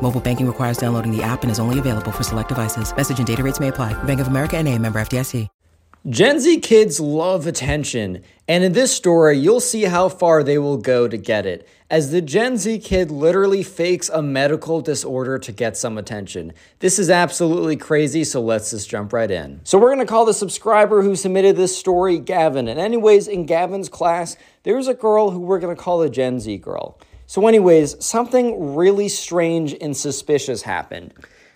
Mobile banking requires downloading the app and is only available for select devices. Message and data rates may apply. Bank of America NA, member FDIC. Gen Z kids love attention, and in this story, you'll see how far they will go to get it, as the Gen Z kid literally fakes a medical disorder to get some attention. This is absolutely crazy, so let's just jump right in. So we're going to call the subscriber who submitted this story Gavin, and anyways, in Gavin's class, there's a girl who we're going to call a Gen Z girl. So anyways, something really strange and suspicious happened.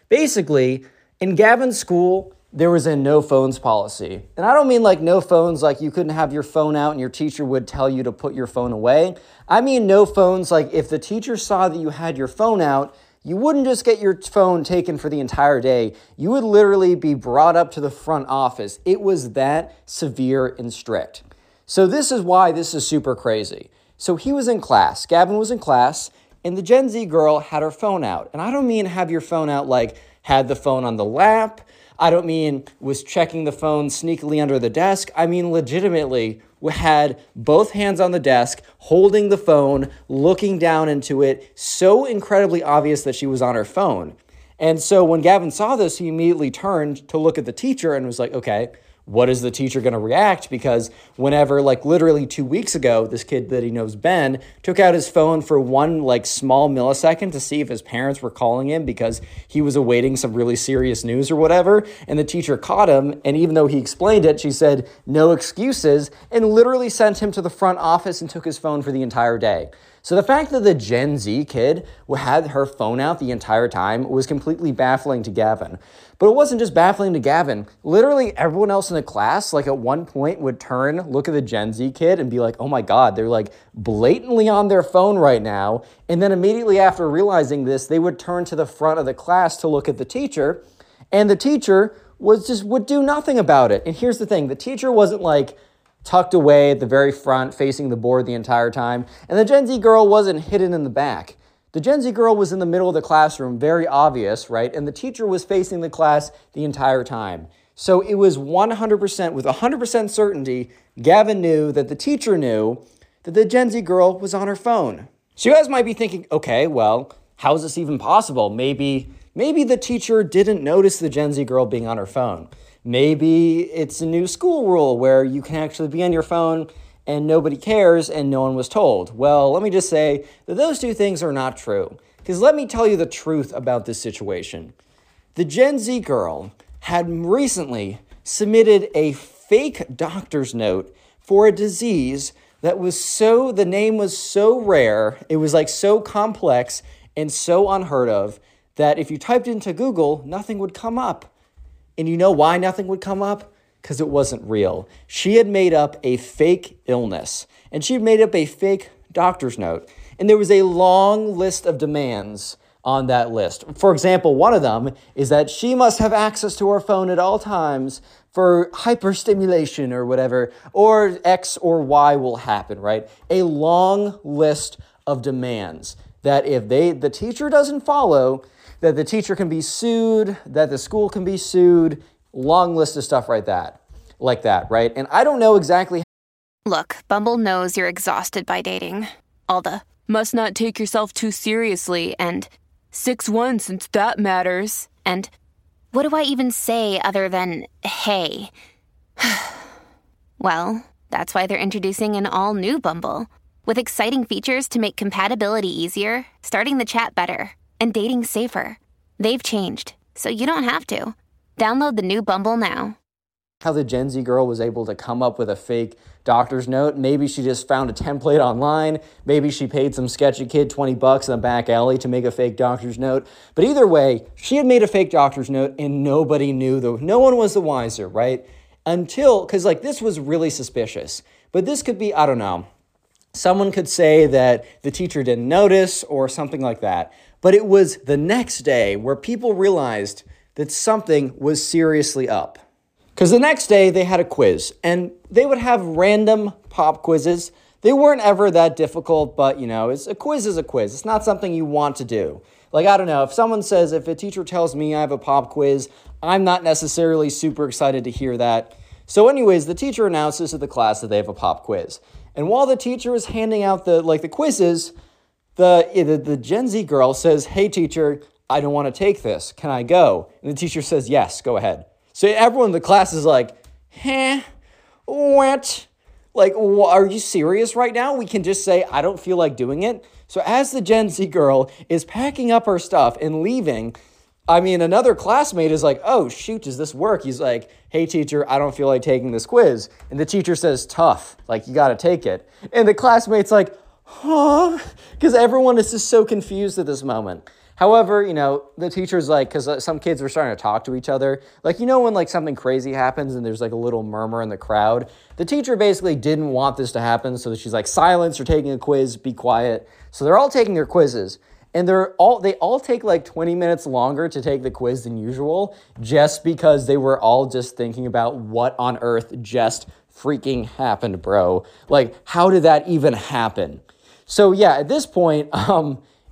Basically, in Gavin's school, there was a no phones policy. And I don't mean like no phones, like you couldn't have your phone out and your teacher would tell you to put your phone away. I mean no phones, like if the teacher saw that you had your phone out, you wouldn't just get your phone taken for the entire day. You would literally be brought up to the front office. It was that severe and strict. So this is why this is super crazy. So he was in class, Gavin was in class, and the Gen Z girl had her phone out. And I don't mean have your phone out like had the phone on the lap, I don't mean was checking the phone sneakily under the desk. I mean legitimately had both hands on the desk, holding the phone, looking down into it, so incredibly obvious that she was on her phone. And so when Gavin saw this, he immediately turned to look at the teacher and was like, okay, what is the teacher going to react? Because whenever, like literally 2 weeks ago, this kid that he knows, Ben, took out his phone for one like small millisecond to see if his parents were calling him because he was awaiting some really serious news or whatever. And the teacher caught him. And even though he explained it, she said, no excuses, and literally sent him to the front office and took his phone for the entire day. So the fact that the Gen Z kid had her phone out the entire time was completely baffling to Gavin. But it wasn't just baffling to Gavin. Literally everyone else in the class, like at one point, would turn, look at the Gen Z kid and be like, oh my God, they're like blatantly on their phone right now. And then immediately after realizing this, they would turn to the front of the class to look at the teacher. And the teacher would do nothing about it. And here's the thing, the teacher wasn't like tucked away at the very front, facing the board the entire time. And the Gen Z girl wasn't hidden in the back. The Gen Z girl was in the middle of the classroom, very obvious, right? And the teacher was facing the class the entire time. So it was 100%, with 100% certainty, Gavin knew that the teacher knew that the Gen Z girl was on her phone. So you guys might be thinking, okay, well, how is this even possible? Maybe the teacher didn't notice the Gen Z girl being on her phone. Maybe it's a new school rule where you can actually be on your phone and nobody cares and no one was told. Well, let me just say that those two things are not true. Because let me tell you the truth about this situation. The Gen Z girl had recently submitted a fake doctor's note for a disease that was so, the name was so rare, it was like so complex and so unheard of that if you typed into Google, nothing would come up. And you know why nothing would come up? Because it wasn't real. She had made up a fake illness, and she had made up a fake doctor's note. And there was a long list of demands on that list. For example, one of them is that she must have access to her phone at all times for hyperstimulation or whatever, or X or Y will happen, right? A long list of demands that if the teacher doesn't follow, that the teacher can be sued, that the school can be sued, long list of stuff right that. like that, right? And I don't know exactly. Look, Bumble knows you're exhausted by dating. All the must not take yourself too seriously and 6'1" since that matters. And what do I even say other than hey? Well, that's why they're introducing an all-new Bumble with exciting features to make compatibility easier, starting the chat better, and dating safer. They've changed, so you don't have to. Download the new Bumble now. How the Gen Z girl was able to come up with a fake doctor's note. Maybe she just found a template online. Maybe she paid some sketchy kid $20 in a back alley to make a fake doctor's note. But either way, she had made a fake doctor's note and nobody knew. No one was the wiser, right? Until, because like this was really suspicious. But this could be, I don't know, someone could say that the teacher didn't notice or something like that. But it was the next day where people realized that something was seriously up. Because the next day they had a quiz and they would have random pop quizzes. They weren't ever that difficult, but you know, it's a quiz is a quiz. It's not something you want to do. Like, I don't know, if a teacher tells me I have a pop quiz, I'm not necessarily super excited to hear that. So anyways, the teacher announces to the class that they have a pop quiz. And while the teacher is handing out the quizzes, the Gen Z girl says, "Hey teacher, I don't want to take this. Can I go?" And the teacher says, "Yes, go ahead." So everyone in the class is like, what? Like, are you serious right now? We can just say, I don't feel like doing it. So as the Gen Z girl is packing up her stuff and leaving, another classmate is like, oh, shoot, does this work? He's like, hey, teacher, I don't feel like taking this quiz. And the teacher says, tough, like, you got to take it. And the classmate's like, huh? Because everyone is just so confused at this moment. However, the teacher's like, because some kids were starting to talk to each other. Like, when something crazy happens and there's like a little murmur in the crowd, the teacher basically didn't want this to happen. So she's like, silence, you're taking a quiz, be quiet. So they're all taking their quizzes. And they all take like 20 minutes longer to take the quiz than usual, just because they were all just thinking about what on earth just freaking happened, bro. Like, how did that even happen? So yeah, at this point,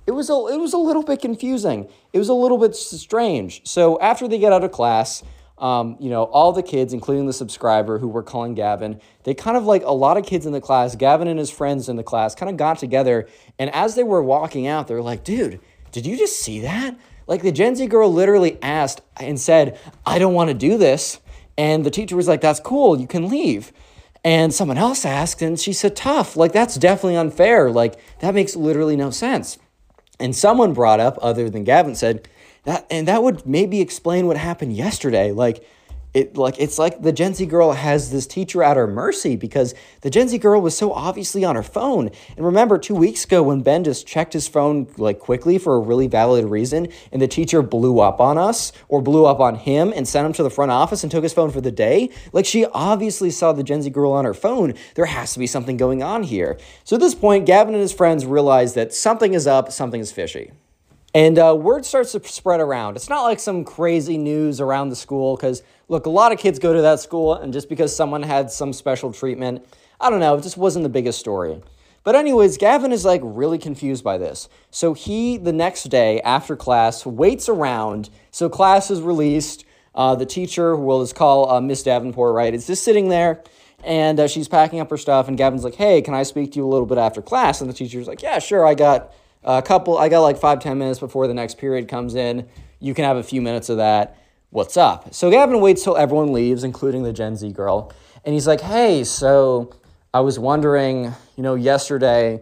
It was a little bit confusing. It was a little bit strange. So after they get out of class, all the kids, including the subscriber who we're calling Gavin, they kind of like a lot of kids in the class, Gavin and his friends in the class kind of got together. And as they were walking out, they're like, dude, did you just see that? Like the Gen Z girl literally asked and said, I don't want to do this. And the teacher was like, that's cool. You can leave. And someone else asked and she said, tough. Like, that's definitely unfair. Like, that makes literally no sense. And someone brought up, other than Gavin said, that would maybe explain what happened yesterday. It's like the Gen Z girl has this teacher at her mercy because the Gen Z girl was so obviously on her phone. And remember 2 weeks ago when Ben just checked his phone like quickly for a really valid reason and the teacher blew up on us or blew up on him and sent him to the front office and took his phone for the day. Like she obviously saw the Gen Z girl on her phone. There has to be something going on here. So at this point, Gavin and his friends realized that something is up, something is fishy. And word starts to spread around. It's not like some crazy news around the school because, look, a lot of kids go to that school and just because someone had some special treatment, I don't know, it just wasn't the biggest story. But anyways, Gavin is like really confused by this. So he, the next day after class, waits around. So class is released. The teacher, we'll just call Miss Davenport, right, is just sitting there and she's packing up her stuff and Gavin's like, hey, can I speak to you a little bit after class? And the teacher's like, yeah, sure, I got like 5-10 minutes before the next period comes in. You can have a few minutes of that. What's up? So Gavin waits till everyone leaves, including the Gen Z girl. And he's like, hey, so I was wondering, yesterday,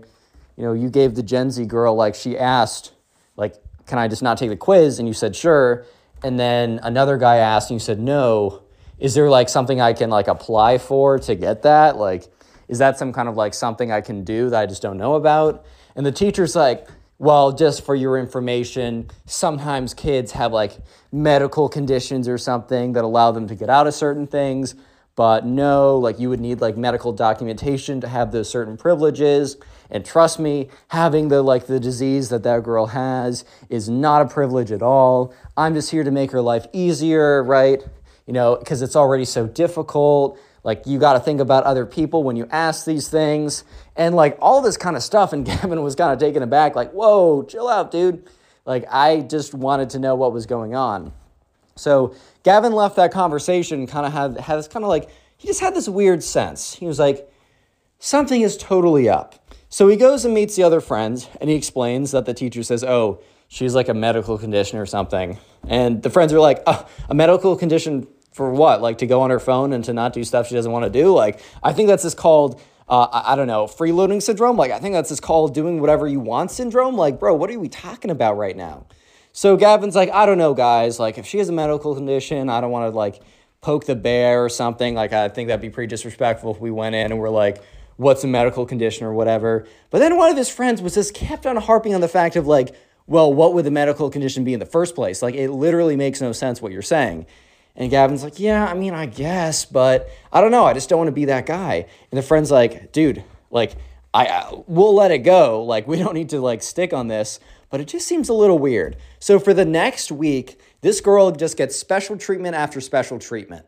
you gave the Gen Z girl, like she asked, like, can I just not take the quiz? And you said, sure. And then another guy asked and you said, no. Is there like something I can like apply for to get that? Like, is that some kind of like something I can do that I just don't know about? And the teacher's like, well, just for your information, sometimes kids have like medical conditions or something that allow them to get out of certain things. But no, like you would need like medical documentation to have those certain privileges. And trust me, having the disease that girl has is not a privilege at all. I'm just here to make her life easier, right? Because it's already so difficult. Like, you got to think about other people when you ask these things and like all this kind of stuff. And Gavin was kind of taken aback, like, whoa, chill out, dude. Like, I just wanted to know what was going on. So Gavin left that conversation kind of had this kind of like, he just had this weird sense. He was like, something is totally up. So he goes and meets the other friends, and he explains that the teacher says, oh, she's like a medical condition or something. And the friends are like, oh, a medical condition for what? Like to go on her phone and to not do stuff she doesn't want to do? Like, I think that's just called, I don't know, freeloading syndrome. Like, I think that's just called doing whatever you want syndrome. Like, bro, what are we talking about right now? So Gavin's like, I don't know, guys. Like, if she has a medical condition, I don't want to, like, poke the bear or something. Like, I think that'd be pretty disrespectful if we went in and we're like, what's a medical condition or whatever. But then one of his friends was just kept on harping on the fact of like, well, what would the medical condition be in the first place? Like, it literally makes no sense what you're saying. And Gavin's like, yeah, I mean, I guess, but I don't know. I just don't want to be that guy. And the friend's like, dude, like, we'll let it go. Like, we don't need to like stick on this, but it just seems a little weird. So for the next week, this girl just gets special treatment after special treatment.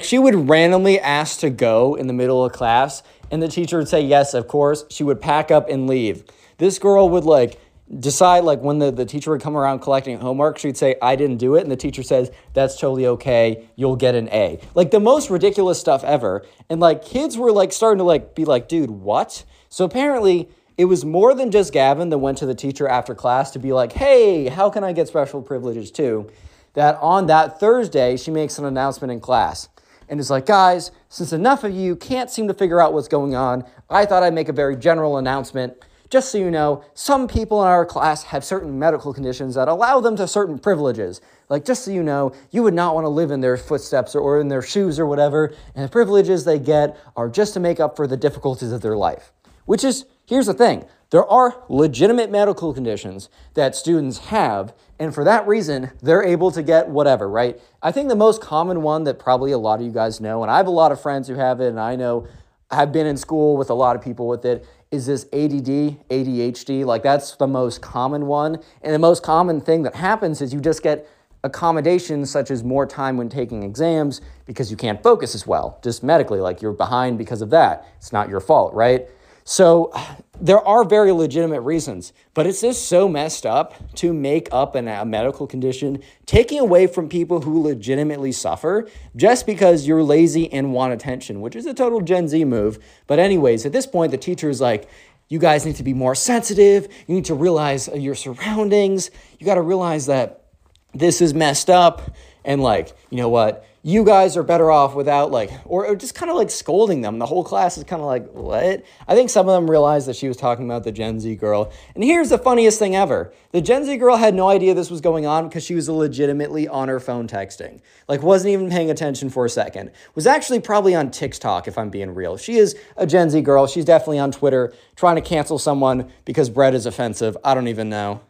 She would randomly ask to go in the middle of class, and the teacher would say, yes, of course. She would pack up and leave. This girl would like decide, like when the teacher would come around collecting homework, she'd say, I didn't do it. And the teacher says, that's totally okay. You'll get an A. Like the most ridiculous stuff ever. And like kids were like starting to like be like, dude, what? So apparently it was more than just Gavin that went to the teacher after class to be like, hey, how can I get special privileges too? That on that Thursday, she makes an announcement in class. And it's like, guys, since enough of you can't seem to figure out what's going on, I thought I'd make a very general announcement. Just so you know, some people in our class have certain medical conditions that allow them to certain privileges. Like, just so you know, you would not want to live in their footsteps or in their shoes or whatever, and the privileges they get are just to make up for the difficulties of their life. Which is, here's the thing, there are legitimate medical conditions that students have, and for that reason, they're able to get whatever, right? I think the most common one that probably a lot of you guys know, and I have a lot of friends who have it, and I know I've been in school with a lot of people with it, is this ADD, ADHD. Like, that's the most common one. And the most common thing that happens is you just get accommodations such as more time when taking exams because you can't focus as well, just medically, like you're behind because of that. It's not your fault, right? So there are very legitimate reasons, but it's just so messed up to make up a medical condition, taking away from people who legitimately suffer just because you're lazy and want attention, which is a total Gen Z move. But anyways, at this point, the teacher is like, you guys need to be more sensitive. You need to realize your surroundings. You got to realize that this is messed up. And like, you know what? You guys are better off without like, or just kind of like scolding them. The whole class is kind of like, what? I think some of them realized that she was talking about the Gen Z girl. And here's the funniest thing ever. The Gen Z girl had no idea this was going on because she was legitimately on her phone texting. Like, wasn't even paying attention for a second. Was actually probably on TikTok, if I'm being real. She is a Gen Z girl. She's definitely on Twitter trying to cancel someone because bread is offensive. I don't even know.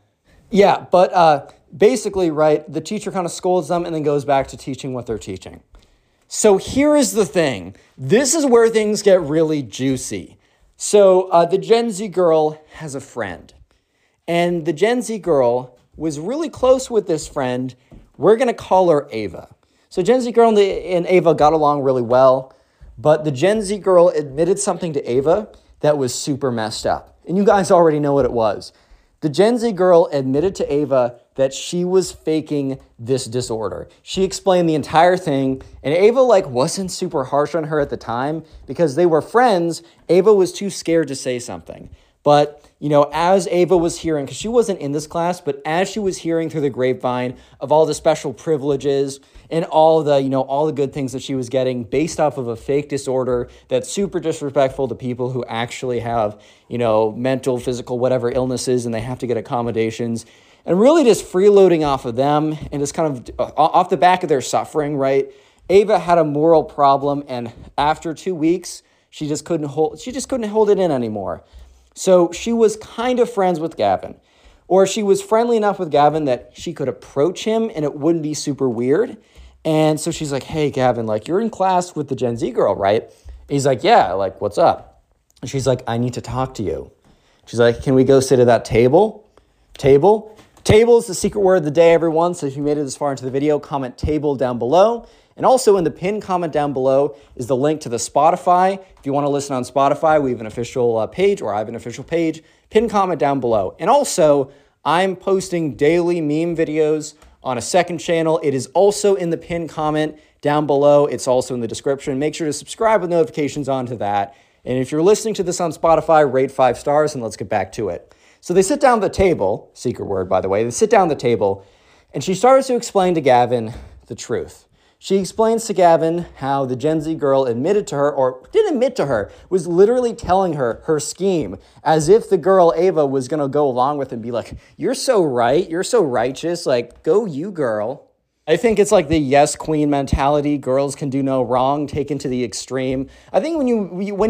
Yeah, but basically, right, the teacher kind of scolds them and then goes back to teaching what they're teaching. So here is the thing. This is where things get really juicy. So the Gen Z girl has a friend. And the Gen Z girl was really close with this friend. We're going to call her Ava. So Gen Z girl and Ava got along really well. But the Gen Z girl admitted something to Ava that was super messed up. And you guys already know what it was. The Gen Z girl admitted to Ava that she was faking this disorder. She explained the entire thing, and Ava like wasn't super harsh on her at the time because they were friends. Ava was too scared to say something. But, you know, as Ava was hearing, because she wasn't in this class, but as she was hearing through the grapevine of all the special privileges and all the, you know, all the good things that she was getting based off of a fake disorder that's super disrespectful to people who actually have, you know, mental, physical, whatever illnesses, and they have to get accommodations, and really just freeloading off of them and just kind of off the back of their suffering, right? Ava had a moral problem, and after 2 weeks, she just couldn't hold it in anymore. So she was kind of friends with Gavin, or she was friendly enough with Gavin that she could approach him and it wouldn't be super weird. And so she's like, hey, Gavin, like, you're in class with the Gen Z girl, right? And he's like, yeah, like, what's up? And she's like, I need to talk to you. She's like, can we go sit at that table? Table? Table is the secret word of the day, everyone. So if you made it this far into the video, comment table down below. And also in the pinned comment down below is the link to the Spotify. If you want to listen on Spotify, we have an official page, or I have an official page. Pinned comment down below. And also, I'm posting daily meme videos on a second channel. It is also in the pinned comment. down below. It's also in the description. Make sure to subscribe with notifications on to that. And if you're listening to this on Spotify, rate 5 stars and let's get back to it. So they sit down at the table, secret word, by the way, they sit down at the table and she starts to explain to Gavin the truth. She explains to Gavin how the Gen Z girl admitted to her, or didn't admit to her, was literally telling her her scheme, as if the girl, Ava, was going to go along with it and be like, you're so right, you're so righteous, like, go you, girl. I think it's like the yes queen mentality, girls can do no wrong, taken to the extreme. I think when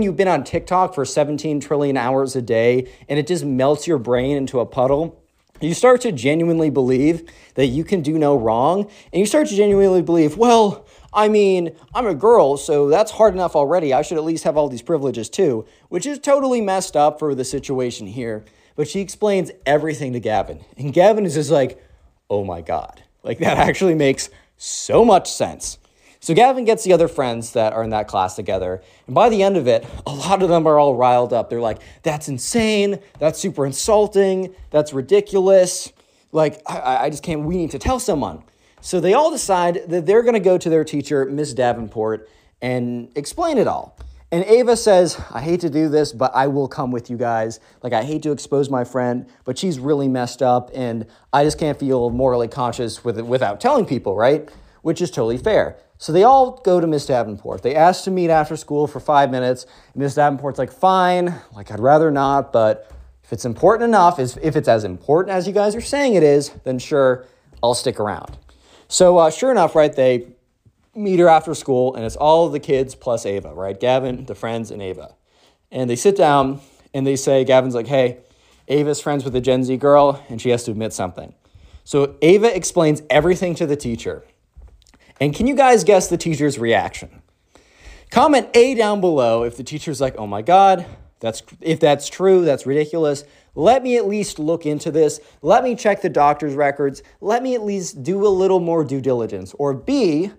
you've been on TikTok for 17 trillion hours a day, and it just melts your brain into a puddle, you start to genuinely believe that you can do no wrong, and you start to genuinely believe, well, I mean, I'm a girl, so that's hard enough already. I should at least have all these privileges too, which is totally messed up for the situation here. But she explains everything to Gavin, and Gavin is just like, oh my God, like that actually makes so much sense. So Gavin gets the other friends that are in that class together, and by the end of it, a lot of them are all riled up. They're like, that's insane, that's super insulting, that's ridiculous, like, I just can't, we need to tell someone. So they all decide that they're going to go to their teacher, Miss Davenport, and explain it all. And Ava says, I hate to do this, but I will come with you guys. Like, I hate to expose my friend, but she's really messed up, and I just can't feel morally conscious with it without telling people, right? Which is totally fair. So they all go to Miss Davenport. They ask to meet after school for 5 minutes. Miss Davenport's like, fine, like I'd rather not, but if it's important enough, if it's as important as you guys are saying it is, then sure, I'll stick around. So sure enough, right, they meet her after school and it's all of the kids plus Ava, right? Gavin, the friends, and Ava. And they sit down and they say, Gavin's like, hey, Ava's friends with a Gen Z girl and she has to admit something. So Ava explains everything to the teacher. And can you guys guess the teacher's reaction? Comment A down below if the teacher's like, oh my God, if that's true, that's ridiculous. Let me at least look into this. Let me check the doctor's records. Let me at least do a little more due diligence. Or B,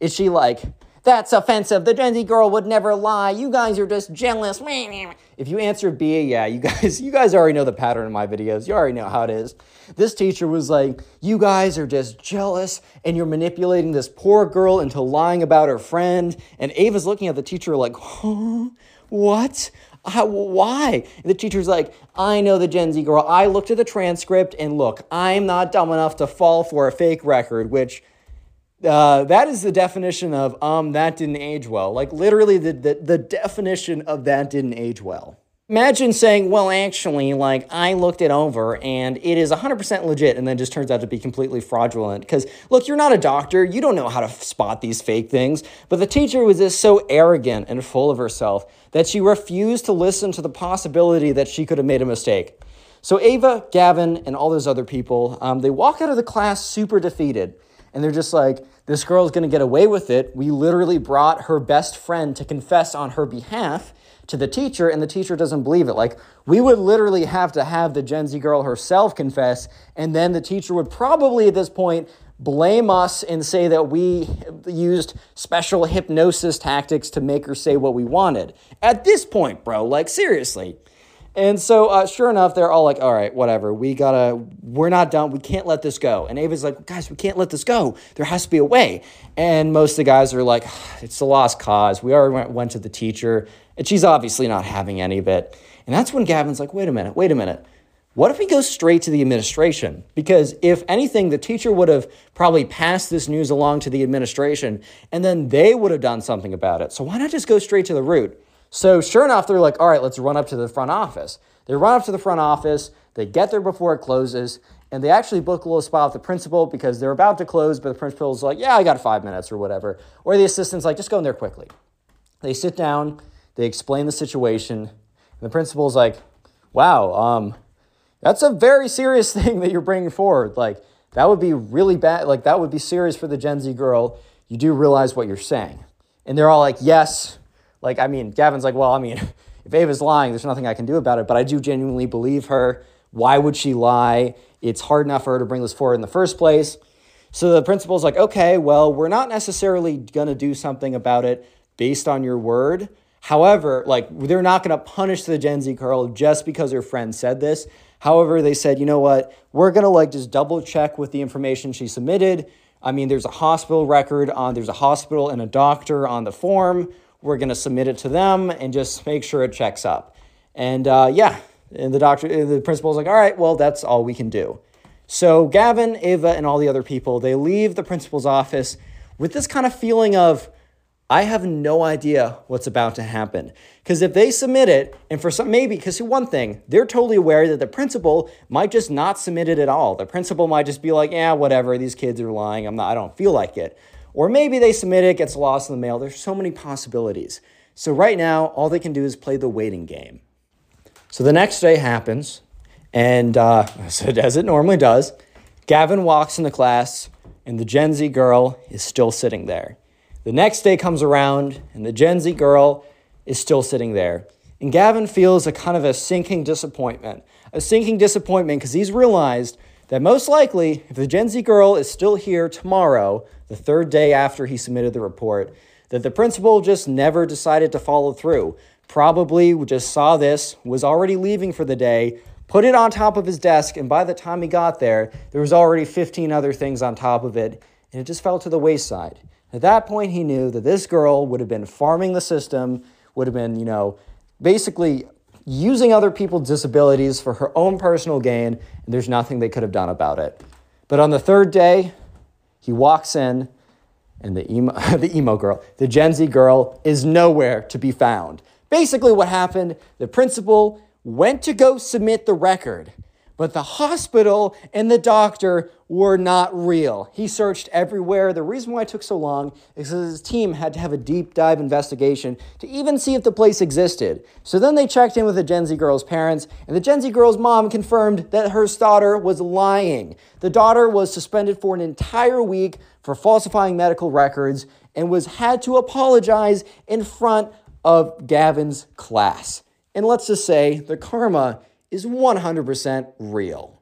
is she like, that's offensive. The Gen Z girl would never lie. You guys are just jealous. If you answer B, yeah, you guys already know the pattern in my videos. You already know how it is. This teacher was like, you guys are just jealous and you're manipulating this poor girl into lying about her friend. And Ava's looking at the teacher like, huh? What? How, why? And the teacher's like, I know the Gen Z girl. I looked at the transcript and look, I'm not dumb enough to fall for a fake record, which... that is the definition of, that didn't age well. Like, literally, the definition of that didn't age well. Imagine saying, well, actually, like, I looked it over, and it is 100% legit, and then just turns out to be completely fraudulent. Because, look, you're not a doctor. You don't know how to spot these fake things. But the teacher was just so arrogant and full of herself that she refused to listen to the possibility that she could have made a mistake. So Ava, Gavin, and all those other people, they walk out of the class super defeated. And they're just like, this girl's going to get away with it. We literally brought her best friend to confess on her behalf to the teacher, and the teacher doesn't believe it. Like, we would literally have to have the Gen Z girl herself confess, and then the teacher would probably at this point blame us and say that we used special hypnosis tactics to make her say what we wanted. At this point, bro, like, seriously. And so, sure enough, they're all like, all right, whatever. We're not done. We can't let this go. And Ava's like, guys, we can't let this go. There has to be a way. And most of the guys are like, it's a lost cause. We already went to the teacher. And she's obviously not having any of it. And that's when Gavin's like, wait a minute. What if we go straight to the administration? Because if anything, the teacher would have probably passed this news along to the administration, and then they would have done something about it. So why not just go straight to the root? So sure enough, they're like, all right, let's run up to the front office. They run up to the front office, they get there before it closes, and they actually book a little spot with the principal because they're about to close, but the principal's like, yeah, I got 5 minutes or whatever. Or the assistant's like, just go in there quickly. They sit down, they explain the situation, and the principal's like, wow, that's a very serious thing that you're bringing forward. Like, that would be really bad. Like, that would be serious for the Gen Z girl. You do realize what you're saying. And they're all like, yes. Like, I mean, Gavin's like, well, I mean, if Ava's lying, there's nothing I can do about it, but I do genuinely believe her. Why would she lie? It's hard enough for her to bring this forward in the first place. So the principal's like, okay, well, we're not necessarily going to do something about it based on your word. However, like, they're not going to punish the Gen Z girl just because her friend said this. However, they said, you know what? We're going to, like, just double check with the information she submitted. I mean, there's a hospital record on, there's a hospital and a doctor on the form. We're going to submit it to them and just make sure it checks up. And and the principal's like, all right, well, that's all we can do. So Gavin, Ava, and all the other people, they leave the principal's office with this kind of feeling of, I have no idea what's about to happen. Because if they submit it, and for some, maybe, because one thing, they're totally aware that the principal might just not submit it at all. The principal might just be like, yeah, whatever, these kids are lying, I don't feel like it. Or maybe they submit it, gets lost in the mail. There's so many possibilities. So right now, all they can do is play the waiting game. So the next day happens, and as it normally does, Gavin walks into class, and the Gen Z girl is still sitting there. The next day comes around, and the Gen Z girl is still sitting there. And Gavin feels a kind of a sinking disappointment because he's realized that most likely, if the Gen Z girl is still here tomorrow, the third day after he submitted the report, that the principal just never decided to follow through. Probably just saw this, was already leaving for the day, put it on top of his desk, and by the time he got there, there was already 15 other things on top of it, and it just fell to the wayside. At that point, he knew that this girl would have been farming the system, would have been, basically using other people's disabilities for her own personal gain, and there's nothing they could have done about it. But on the third day, he walks in, and the Gen Z girl, is nowhere to be found. Basically what happened, the principal went to go submit the record, but the hospital and the doctor were not real. He searched everywhere. The reason why it took so long is because his team had to have a deep dive investigation to even see if the place existed. So then they checked in with the Gen Z girl's parents, and the Gen Z girl's mom confirmed that her daughter was lying. The daughter was suspended for an entire week for falsifying medical records and had to apologize in front of Gavin's class. And let's just say the karma is 100% real.